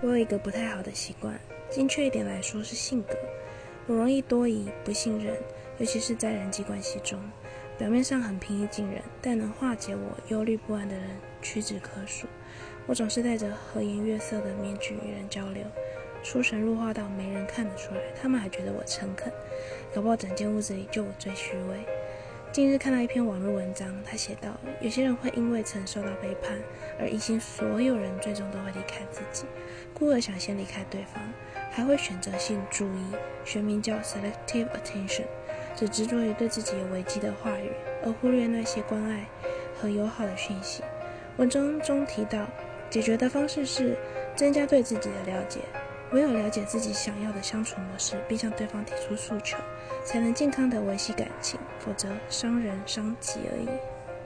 我有一个不太好的习惯，精确一点来说是性格。我容易多疑、不信任，尤其是在人际关系中，表面上很平易近人，但能化解我忧虑不安的人屈指可数。我总是戴着和颜悦色的面具与人交流，出神入化到没人看得出来，他们还觉得我诚恳，搞不好整间屋子里就我最虚伪。近日看到一篇网络文章，他写道，有些人会因为曾受到背叛而疑心所有人最终都会离开自己，故而想先离开对方，还会选择性注意，学名叫 selective attention， 只执着于对自己有危机的话语，而忽略那些关爱和友好的讯息。文章中提到，解决的方式是增加对自己的了解，唯有了解自己想要的相处模式，并向对方提出诉求，才能健康的维系感情，否则伤人伤己而已。